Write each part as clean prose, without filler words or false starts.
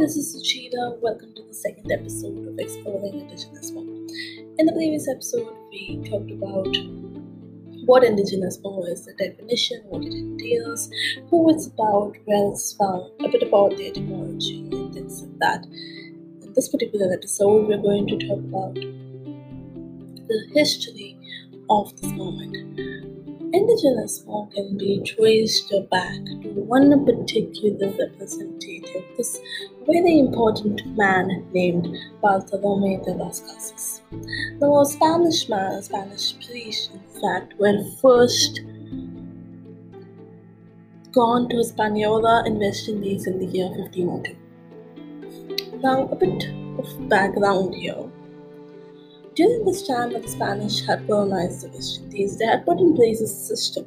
this is Suchida. Welcome to the second episode of Exploring Indigenous Law. In the previous episode, we talked about what Indigenous Law is, the definition, what it entails, who it's about, where it's found, a bit about the etymology and things like that. In this particular episode, we're going to talk about the history of this movement. Indigenous law can be traced back to one particular representative, this very important man named Bartolome de las Casas. Now, Spanish priests, in fact, were first gone to Hispaniola in West Indies in the year 1502. Now, a bit of background here. During this time that the Spanish had colonized the West Indies, they had put in place a system,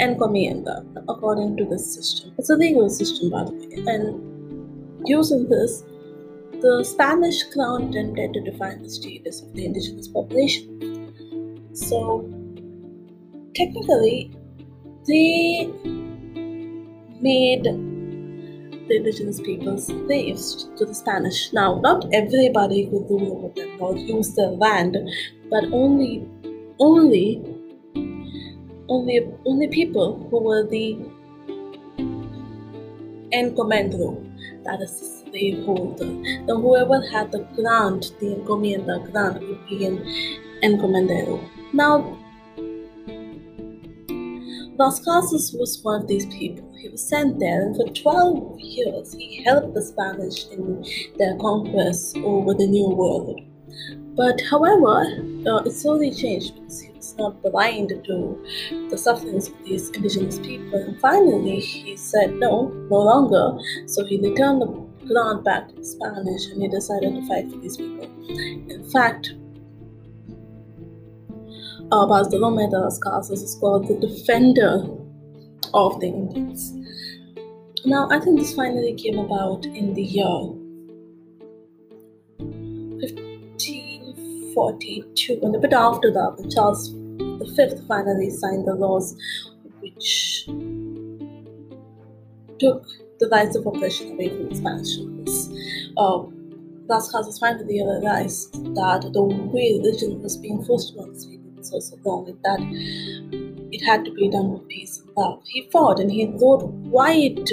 encomienda, according to this system. It's a legal system, by the way, and using this, the Spanish crown attempted to define the status of the indigenous population. So, technically, they made the indigenous peoples slaves to the Spanish. Now, not everybody could rule over them or use their land, but only people who were the encomendero, that is the slave holder. Now, whoever had the grant, the encomienda grant, would be an encomendero. Now, Las Casas was one of these people. He was sent there, and for 12 years he helped the Spanish in their conquest over the New World. But however, it slowly changed because he was not blind to the sufferings of these indigenous people. And finally, he said no longer. So he returned the ground back to the Spanish, and he decided to fight for these people. In fact, Bartolome de las Casas is called the defender of the Indians. Now, I think this finally came about in the year 1542, and a bit after that, when Charles V finally signed the laws which took the rights of oppression away from the Spanish rulers. Las Casas finally realized that the way religion was being forced upon the so wrong, and that it had to be done with peace and love. He fought and he wrote quite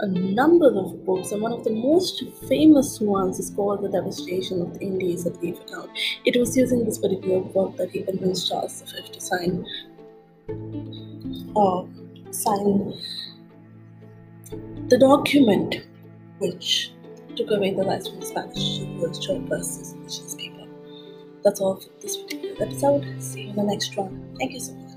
a number of books, and one of the most famous ones is called The Devastation of the Indies, I believe it out. It was using this particular book that he convinced Charles V to sign the document which took away the rights from the Spanish to oppress these indigenous people. That's all for this particular episode. See you in the next one. Thank you so much.